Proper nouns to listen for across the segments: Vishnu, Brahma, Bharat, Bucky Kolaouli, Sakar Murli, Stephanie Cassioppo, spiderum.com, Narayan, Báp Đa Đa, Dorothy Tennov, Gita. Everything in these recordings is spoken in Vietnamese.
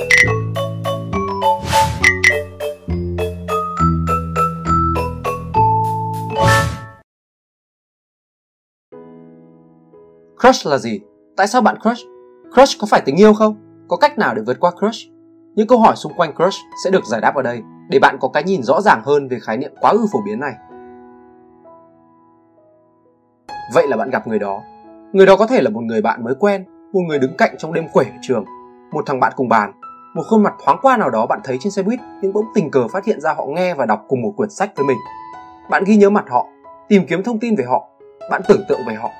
Crush là gì? Tại sao bạn crush? Crush có phải tình yêu không? Có cách nào để vượt qua crush? Những câu hỏi xung quanh crush sẽ được giải đáp ở đây để bạn có cái nhìn rõ ràng hơn về khái niệm quá ư phổ biến này. Vậy là bạn gặp người đó. Người đó có thể là một người bạn mới quen, một người đứng cạnh trong đêm quẩy ở trường, một thằng bạn cùng bàn, một khuôn mặt thoáng qua nào đó bạn thấy trên xe buýt nhưng bỗng tình cờ phát hiện ra họ nghe và đọc cùng một quyển sách với mình. Bạn ghi nhớ mặt họ, tìm kiếm thông tin về họ, bạn tưởng tượng về họ,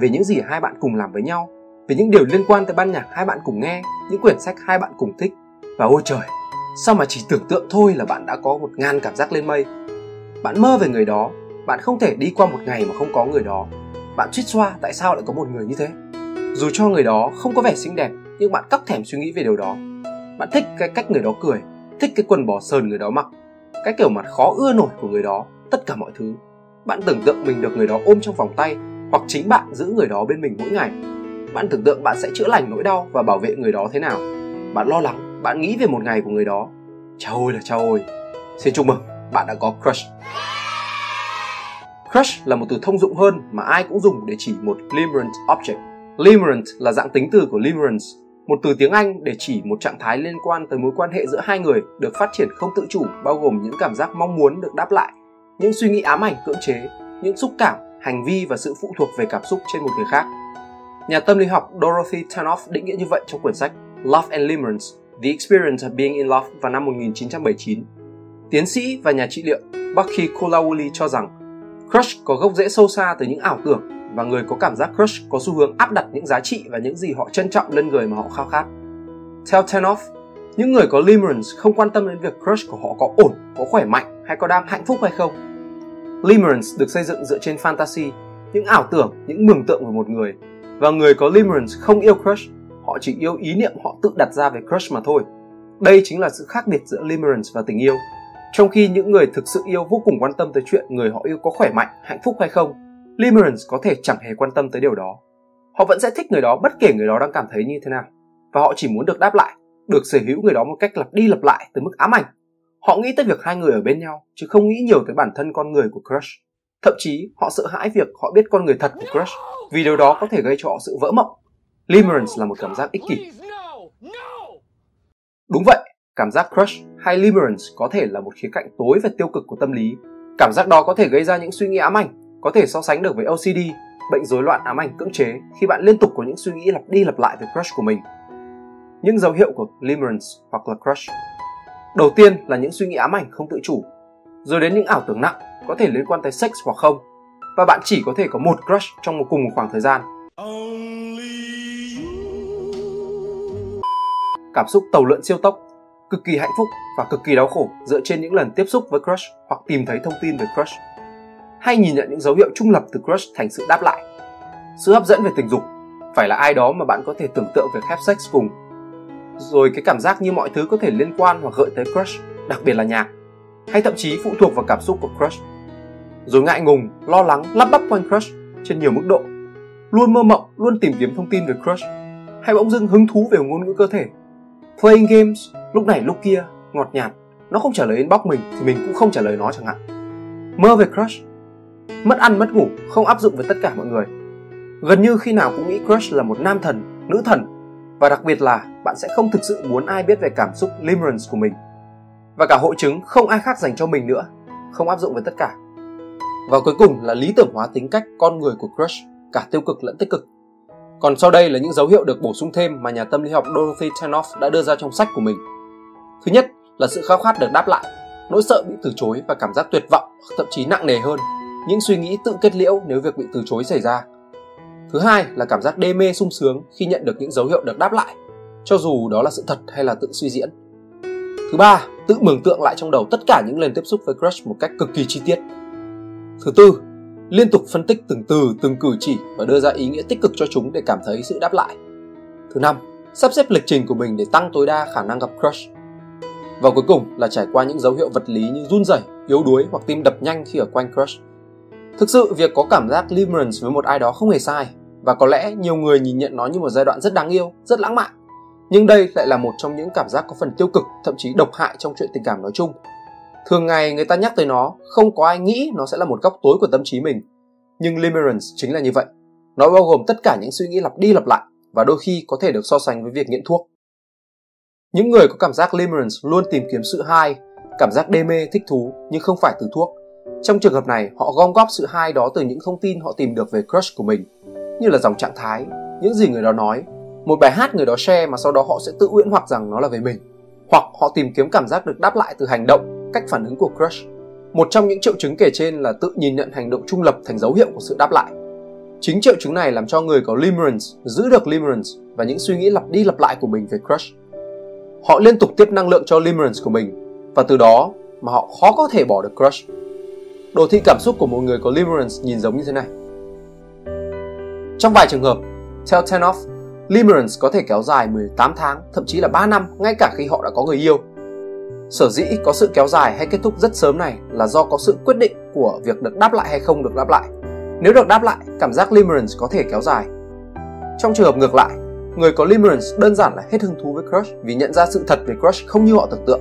về những gì hai bạn cùng làm với nhau, về những điều liên quan tới ban nhạc hai bạn cùng nghe, những quyển sách hai bạn cùng thích. Và ôi trời, sao mà chỉ tưởng tượng thôi là bạn đã có 1000 cảm giác lên mây. Bạn mơ về người đó, bạn không thể đi qua một ngày mà không có người đó. Bạn suýt xoa tại sao lại có một người như thế. Dù cho người đó không có vẻ xinh đẹp, nhưng bạn cóc thèm suy nghĩ về điều đó. Bạn thích cái cách người đó cười, thích cái quần bò sờn người đó mặc, cái kiểu mặt khó ưa nổi của người đó, tất cả mọi thứ. Bạn tưởng tượng mình được người đó ôm trong vòng tay, hoặc chính bạn giữ người đó bên mình mỗi ngày. Bạn tưởng tượng bạn sẽ chữa lành nỗi đau và bảo vệ người đó thế nào. Bạn lo lắng, bạn nghĩ về một ngày của người đó. Chao ôi là chao ôi. Xin chúc mừng, bạn đã có crush. Crush là một từ thông dụng hơn mà ai cũng dùng để chỉ một limerent object. Limerent là dạng tính từ của limerence, một từ tiếng Anh để chỉ một trạng thái liên quan tới mối quan hệ giữa hai người được phát triển không tự chủ, bao gồm những cảm giác mong muốn được đáp lại, những suy nghĩ ám ảnh cưỡng chế, những xúc cảm, hành vi và sự phụ thuộc về cảm xúc trên một người khác. Nhà tâm lý học Dorothy Tennov định nghĩa như vậy trong quyển sách Love and Limerence, The Experience of Being in Love vào năm 1979. Tiến sĩ và nhà trị liệu Bucky Kolaouli cho rằng crush có gốc rễ sâu xa từ những ảo tưởng, và người có cảm giác crush có xu hướng áp đặt những giá trị và những gì họ trân trọng lên người mà họ khao khát. Theo Tennov, những người có limerence không quan tâm đến việc crush của họ có ổn, có khỏe mạnh hay có đang hạnh phúc hay không. Limerence được xây dựng dựa trên fantasy, những ảo tưởng, những mường tượng về một người. Và người có limerence không yêu crush, họ chỉ yêu ý niệm họ tự đặt ra về crush mà thôi. Đây chính là sự khác biệt giữa limerence và tình yêu. Trong khi những người thực sự yêu vô cùng quan tâm tới chuyện người họ yêu có khỏe mạnh, hạnh phúc hay không, limerence có thể chẳng hề quan tâm tới điều đó. Họ vẫn sẽ thích người đó bất kể người đó đang cảm thấy như thế nào, và họ chỉ muốn được đáp lại, được sở hữu người đó một cách lặp đi lặp lại tới mức ám ảnh. Họ nghĩ tới việc hai người ở bên nhau, chứ không nghĩ nhiều tới bản thân con người của crush. Thậm chí, họ sợ hãi việc họ biết con người thật của crush, vì điều đó có thể gây cho họ sự vỡ mộng. Limerence là một cảm giác ích kỷ. Đúng vậy, cảm giác crush hay limerence có thể là một khía cạnh tối và tiêu cực của tâm lý. Cảm giác đó có thể gây ra những suy nghĩ ám ảnh, có thể so sánh được với OCD, bệnh rối loạn ám ảnh cưỡng chế, khi bạn liên tục có những suy nghĩ lặp đi lặp lại về crush của mình. Những dấu hiệu của limerence hoặc là crush. Đầu tiên là những suy nghĩ ám ảnh không tự chủ, rồi đến những ảo tưởng nặng có thể liên quan tới sex hoặc không, và bạn chỉ có thể có một crush trong cùng một khoảng thời gian. Cảm xúc tàu lượn siêu tốc, cực kỳ hạnh phúc và cực kỳ đau khổ dựa trên những lần tiếp xúc với crush hoặc tìm thấy thông tin về crush. Hay nhìn nhận những dấu hiệu trung lập từ crush thành sự đáp lại. Sự hấp dẫn về tình dục, phải là ai đó mà bạn có thể tưởng tượng về phép sex cùng. Rồi cái cảm giác như mọi thứ có thể liên quan hoặc gợi tới crush, đặc biệt là nhạc, hay thậm chí phụ thuộc vào cảm xúc của crush. Rồi ngại ngùng, lo lắng, lắp bắp quanh crush trên nhiều mức độ, luôn mơ mộng, luôn tìm kiếm thông tin về crush, hay bỗng dưng hứng thú về ngôn ngữ cơ thể. Playing games, lúc này lúc kia, ngọt nhạt, nó không trả lời inbox mình thì mình cũng không trả lời nó chẳng hạn. Mơ về crush, mất ăn mất ngủ, không áp dụng với tất cả mọi người. Gần như khi nào cũng nghĩ crush là một nam thần, nữ thần, và đặc biệt là bạn sẽ không thực sự muốn ai biết về cảm xúc limerence của mình. Và cả hội chứng không ai khác dành cho mình nữa, không áp dụng với tất cả. Và cuối cùng là lý tưởng hóa tính cách con người của crush, cả tiêu cực lẫn tích cực. Còn sau đây là những dấu hiệu được bổ sung thêm mà nhà tâm lý học Dorothy Tennov đã đưa ra trong sách của mình. Thứ nhất là sự khao khát được đáp lại, nỗi sợ bị từ chối và cảm giác tuyệt vọng, thậm chí nặng nề hơn, những suy nghĩ tự kết liễu nếu việc bị từ chối xảy ra. Thứ hai là cảm giác đê mê sung sướng khi nhận được những dấu hiệu được đáp lại, cho dù đó là sự thật hay là tự suy diễn. Thứ ba, tự mường tượng lại trong đầu tất cả những lần tiếp xúc với crush một cách cực kỳ chi tiết. Thứ tư, liên tục phân tích từng từ, từng cử chỉ và đưa ra ý nghĩa tích cực cho chúng để cảm thấy sự đáp lại. Thứ năm, sắp xếp lịch trình của mình để tăng tối đa khả năng gặp crush. Và cuối cùng là trải qua những dấu hiệu vật lý như run rẩy, yếu đuối hoặc tim đập nhanh khi ở quanh crush. Thực sự, việc có cảm giác limerence với một ai đó không hề sai, và có lẽ nhiều người nhìn nhận nó như một giai đoạn rất đáng yêu, rất lãng mạn. Nhưng đây lại là một trong những cảm giác có phần tiêu cực, thậm chí độc hại trong chuyện tình cảm nói chung. Thường ngày người ta nhắc tới nó, không có ai nghĩ nó sẽ là một góc tối của tâm trí mình. Nhưng limerence chính là như vậy. Nó bao gồm tất cả những suy nghĩ lặp đi lặp lại và đôi khi có thể được so sánh với việc nghiện thuốc. Những người có cảm giác limerence luôn tìm kiếm sự high, cảm giác đê mê, thích thú nhưng không phải từ thuốc. Trong trường hợp này, họ gom góp sự high đó từ những thông tin họ tìm được về crush của mình, như là dòng trạng thái, những gì người đó nói, một bài hát người đó share mà sau đó họ sẽ tự uyễn hoặc rằng nó là về mình. Hoặc họ tìm kiếm cảm giác được đáp lại từ hành động, cách phản ứng của crush. Một trong những triệu chứng kể trên là tự nhìn nhận hành động trung lập thành dấu hiệu của sự đáp lại. Chính triệu chứng này làm cho người có limerence giữ được limerence và những suy nghĩ lặp đi lặp lại của mình về crush. Họ liên tục tiếp năng lượng cho limerence của mình, và từ đó mà họ khó có thể bỏ được crush. Đồ thị cảm xúc của một người có limerence nhìn giống như thế này. Trong vài trường hợp, theo Tennov, limerence có thể kéo dài 18 tháng, thậm chí là 3 năm ngay cả khi họ đã có người yêu. Sở dĩ có sự kéo dài hay kết thúc rất sớm này là do có sự quyết định của việc được đáp lại hay không được đáp lại. Nếu được đáp lại, cảm giác limerence có thể kéo dài. Trong trường hợp ngược lại, người có limerence đơn giản là hết hứng thú với crush vì nhận ra sự thật về crush không như họ tưởng tượng.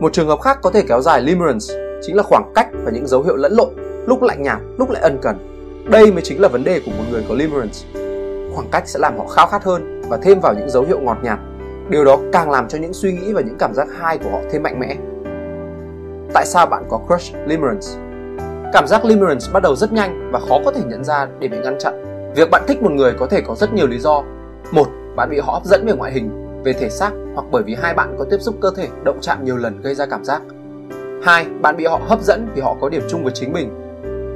Một trường hợp khác có thể kéo dài limerence chính là khoảng cách và những dấu hiệu lẫn lộn, lúc lại nhạt, lúc lại ân cần. Đây mới chính là vấn đề của một người có limerence. Khoảng cách sẽ làm họ khao khát hơn và thêm vào những dấu hiệu ngọt nhạt. Điều đó càng làm cho những suy nghĩ và những cảm giác high của họ thêm mạnh mẽ. Tại sao bạn có crush limerence? Cảm giác limerence bắt đầu rất nhanh và khó có thể nhận ra để bị ngăn chặn. Việc bạn thích một người có thể có rất nhiều lý do. Một, bạn bị họ hấp dẫn về ngoại hình, về thể xác hoặc bởi vì hai bạn có tiếp xúc cơ thể, động chạm nhiều lần gây ra cảm giác. Hai, bạn bị họ hấp dẫn vì họ có điểm chung với chính mình.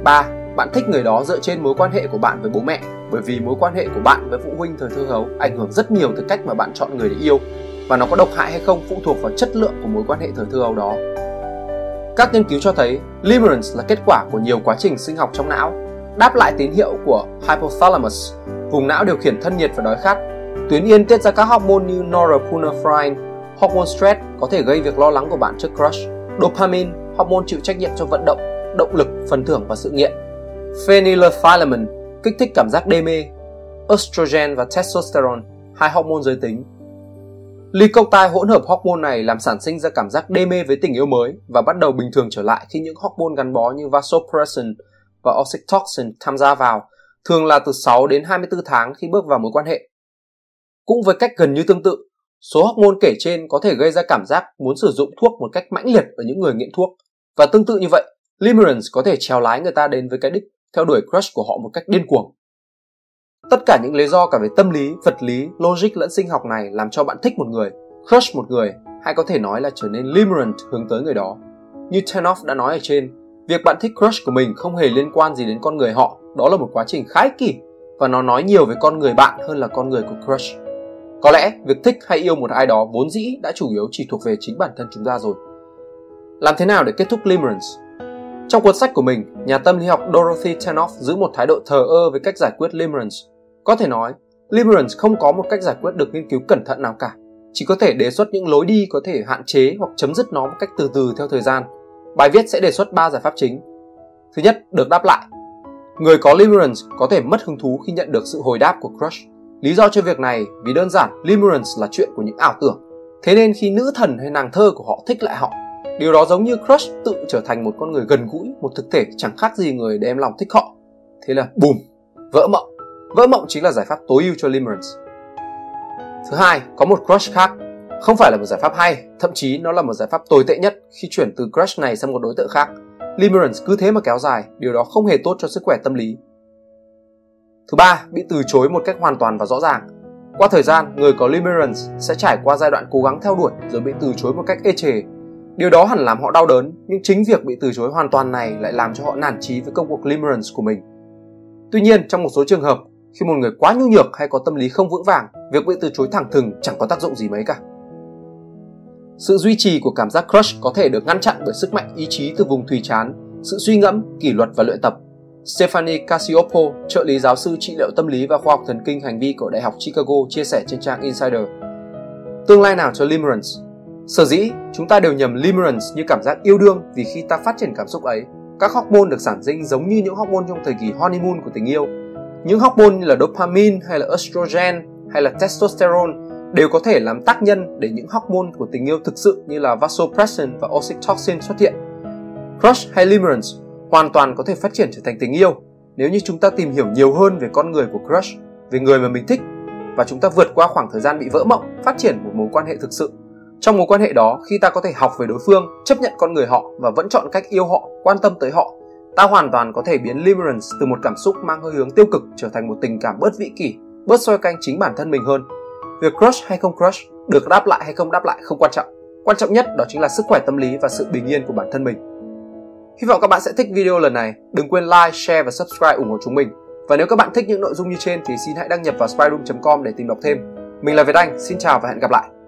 Ba, bạn thích người đó dựa trên mối quan hệ của bạn với bố mẹ, bởi vì mối quan hệ của bạn với phụ huynh thời thơ hấu ảnh hưởng rất nhiều tới cách mà bạn chọn người để yêu, và nó có độc hại hay không phụ thuộc vào chất lượng của mối quan hệ thời thơ hấu đó. Các nghiên cứu cho thấy limerence là kết quả của nhiều quá trình sinh học trong não, đáp lại tín hiệu của hypothalamus, vùng não điều khiển thân nhiệt và đói khát. Tuyến yên tiết ra các hormone như norepinephrine, hormone stress có thể gây việc lo lắng của bạn trước crush, dopamine, hormone chịu trách nhiệm cho vận động, động lực, phần thưởng và sự nghiện, phenylphalamin kích thích cảm giác đê mê, estrogen và testosterone, hai hormone giới tính. Lycopene hỗn hợp hormone này làm sản sinh ra cảm giác đê mê với tình yêu mới và bắt đầu bình thường trở lại khi những hormone gắn bó như vasopressin và oxytocin tham gia vào, thường là từ 6 đến 24 tháng khi bước vào mối quan hệ. Cũng với cách gần như tương tự, số hormone kể trên có thể gây ra cảm giác muốn sử dụng thuốc một cách mãnh liệt ở những người nghiện thuốc, và tương tự như vậy, limerence có thể chèo lái người ta đến với cái đích theo đuổi crush của họ một cách điên cuồng. Tất cả những lý do cả về tâm lý, vật lý, logic lẫn sinh học này làm cho bạn thích một người, crush một người, hay có thể nói là trở nên limerent hướng tới người đó. Như Tennov đã nói ở trên, việc bạn thích crush của mình không hề liên quan gì đến con người họ, đó là một quá trình khá ích kỷ và nó nói nhiều về con người bạn hơn là con người của crush. Có lẽ việc thích hay yêu một ai đó vốn dĩ đã chủ yếu chỉ thuộc về chính bản thân chúng ta rồi. Làm thế nào để kết thúc limerence? Trong cuốn sách của mình, nhà tâm lý học Dorothy Tennov giữ một thái độ thờ ơ với cách giải quyết limerence. Có thể nói, limerence không có một cách giải quyết được nghiên cứu cẩn thận nào cả, chỉ có thể đề xuất những lối đi có thể hạn chế hoặc chấm dứt nó một cách từ từ theo thời gian. Bài viết sẽ đề xuất 3 giải pháp chính. Thứ nhất, được đáp lại. Người có limerence có thể mất hứng thú khi nhận được sự hồi đáp của crush. Lý do cho việc này vì đơn giản limerence là chuyện của những ảo tưởng. Thế nên khi nữ thần hay nàng thơ của họ thích lại họ, điều đó giống như crush tự trở thành một con người gần gũi, một thực thể chẳng khác gì người để em lòng thích họ. Thế là bùm, vỡ mộng. Vỡ mộng chính là giải pháp tối ưu cho limerence. Thứ hai, có một crush khác. Không phải là một giải pháp hay, thậm chí nó là một giải pháp tồi tệ nhất khi chuyển từ crush này sang một đối tượng khác. Limerence cứ thế mà kéo dài, điều đó không hề tốt cho sức khỏe tâm lý. Thứ ba, bị từ chối một cách hoàn toàn và rõ ràng. Qua thời gian, người có limerence sẽ trải qua giai đoạn cố gắng theo đuổi rồi bị từ chối một cách ê chề. Điều đó hẳn làm họ đau đớn, nhưng chính việc bị từ chối hoàn toàn này lại làm cho họ nản chí với công cuộc limerence của mình. Tuy nhiên, trong một số trường hợp, khi một người quá nhu nhược hay có tâm lý không vững vàng, việc bị từ chối thẳng thừng chẳng có tác dụng gì mấy cả. Sự duy trì của cảm giác crush có thể được ngăn chặn bởi sức mạnh ý chí từ vùng thùy trán, sự suy ngẫm, kỷ luật và luyện tập. Stephanie Cassioppo, trợ lý giáo sư trị liệu tâm lý và khoa học thần kinh hành vi của Đại học Chicago, chia sẻ trên trang Insider. Tương lai nào cho limerence? Sở dĩ, chúng ta đều nhầm limerence như cảm giác yêu đương vì khi ta phát triển cảm xúc ấy, các hormone được sản sinh giống như những hormone trong thời kỳ honeymoon của tình yêu. Những hormone như là dopamine hay là estrogen hay là testosterone đều có thể làm tác nhân để những hormone của tình yêu thực sự như là vasopressin và oxytocin xuất hiện. Crush hay limerence hoàn toàn có thể phát triển trở thành tình yêu nếu như chúng ta tìm hiểu nhiều hơn về con người của crush, về người mà mình thích, và chúng ta vượt qua khoảng thời gian bị vỡ mộng, phát triển một mối quan hệ thực sự. Trong mối quan hệ đó, khi ta có thể học về đối phương, chấp nhận con người họ và vẫn chọn cách yêu họ, quan tâm tới họ, ta hoàn toàn có thể biến limerence từ một cảm xúc mang hơi hướng tiêu cực trở thành một tình cảm bớt vị kỷ, bớt soi canh chính bản thân mình hơn. Việc crush hay không crush, được đáp lại hay không đáp lại không quan trọng. Quan trọng nhất đó chính là sức khỏe tâm lý và sự bình yên của bản thân mình. Hy vọng các bạn sẽ thích video lần này. Đừng quên like, share và subscribe ủng hộ chúng mình. Và nếu các bạn thích những nội dung như trên thì xin hãy đăng nhập vào spiderum.com để tìm đọc thêm. Mình là Việt Anh, xin chào và hẹn gặp lại.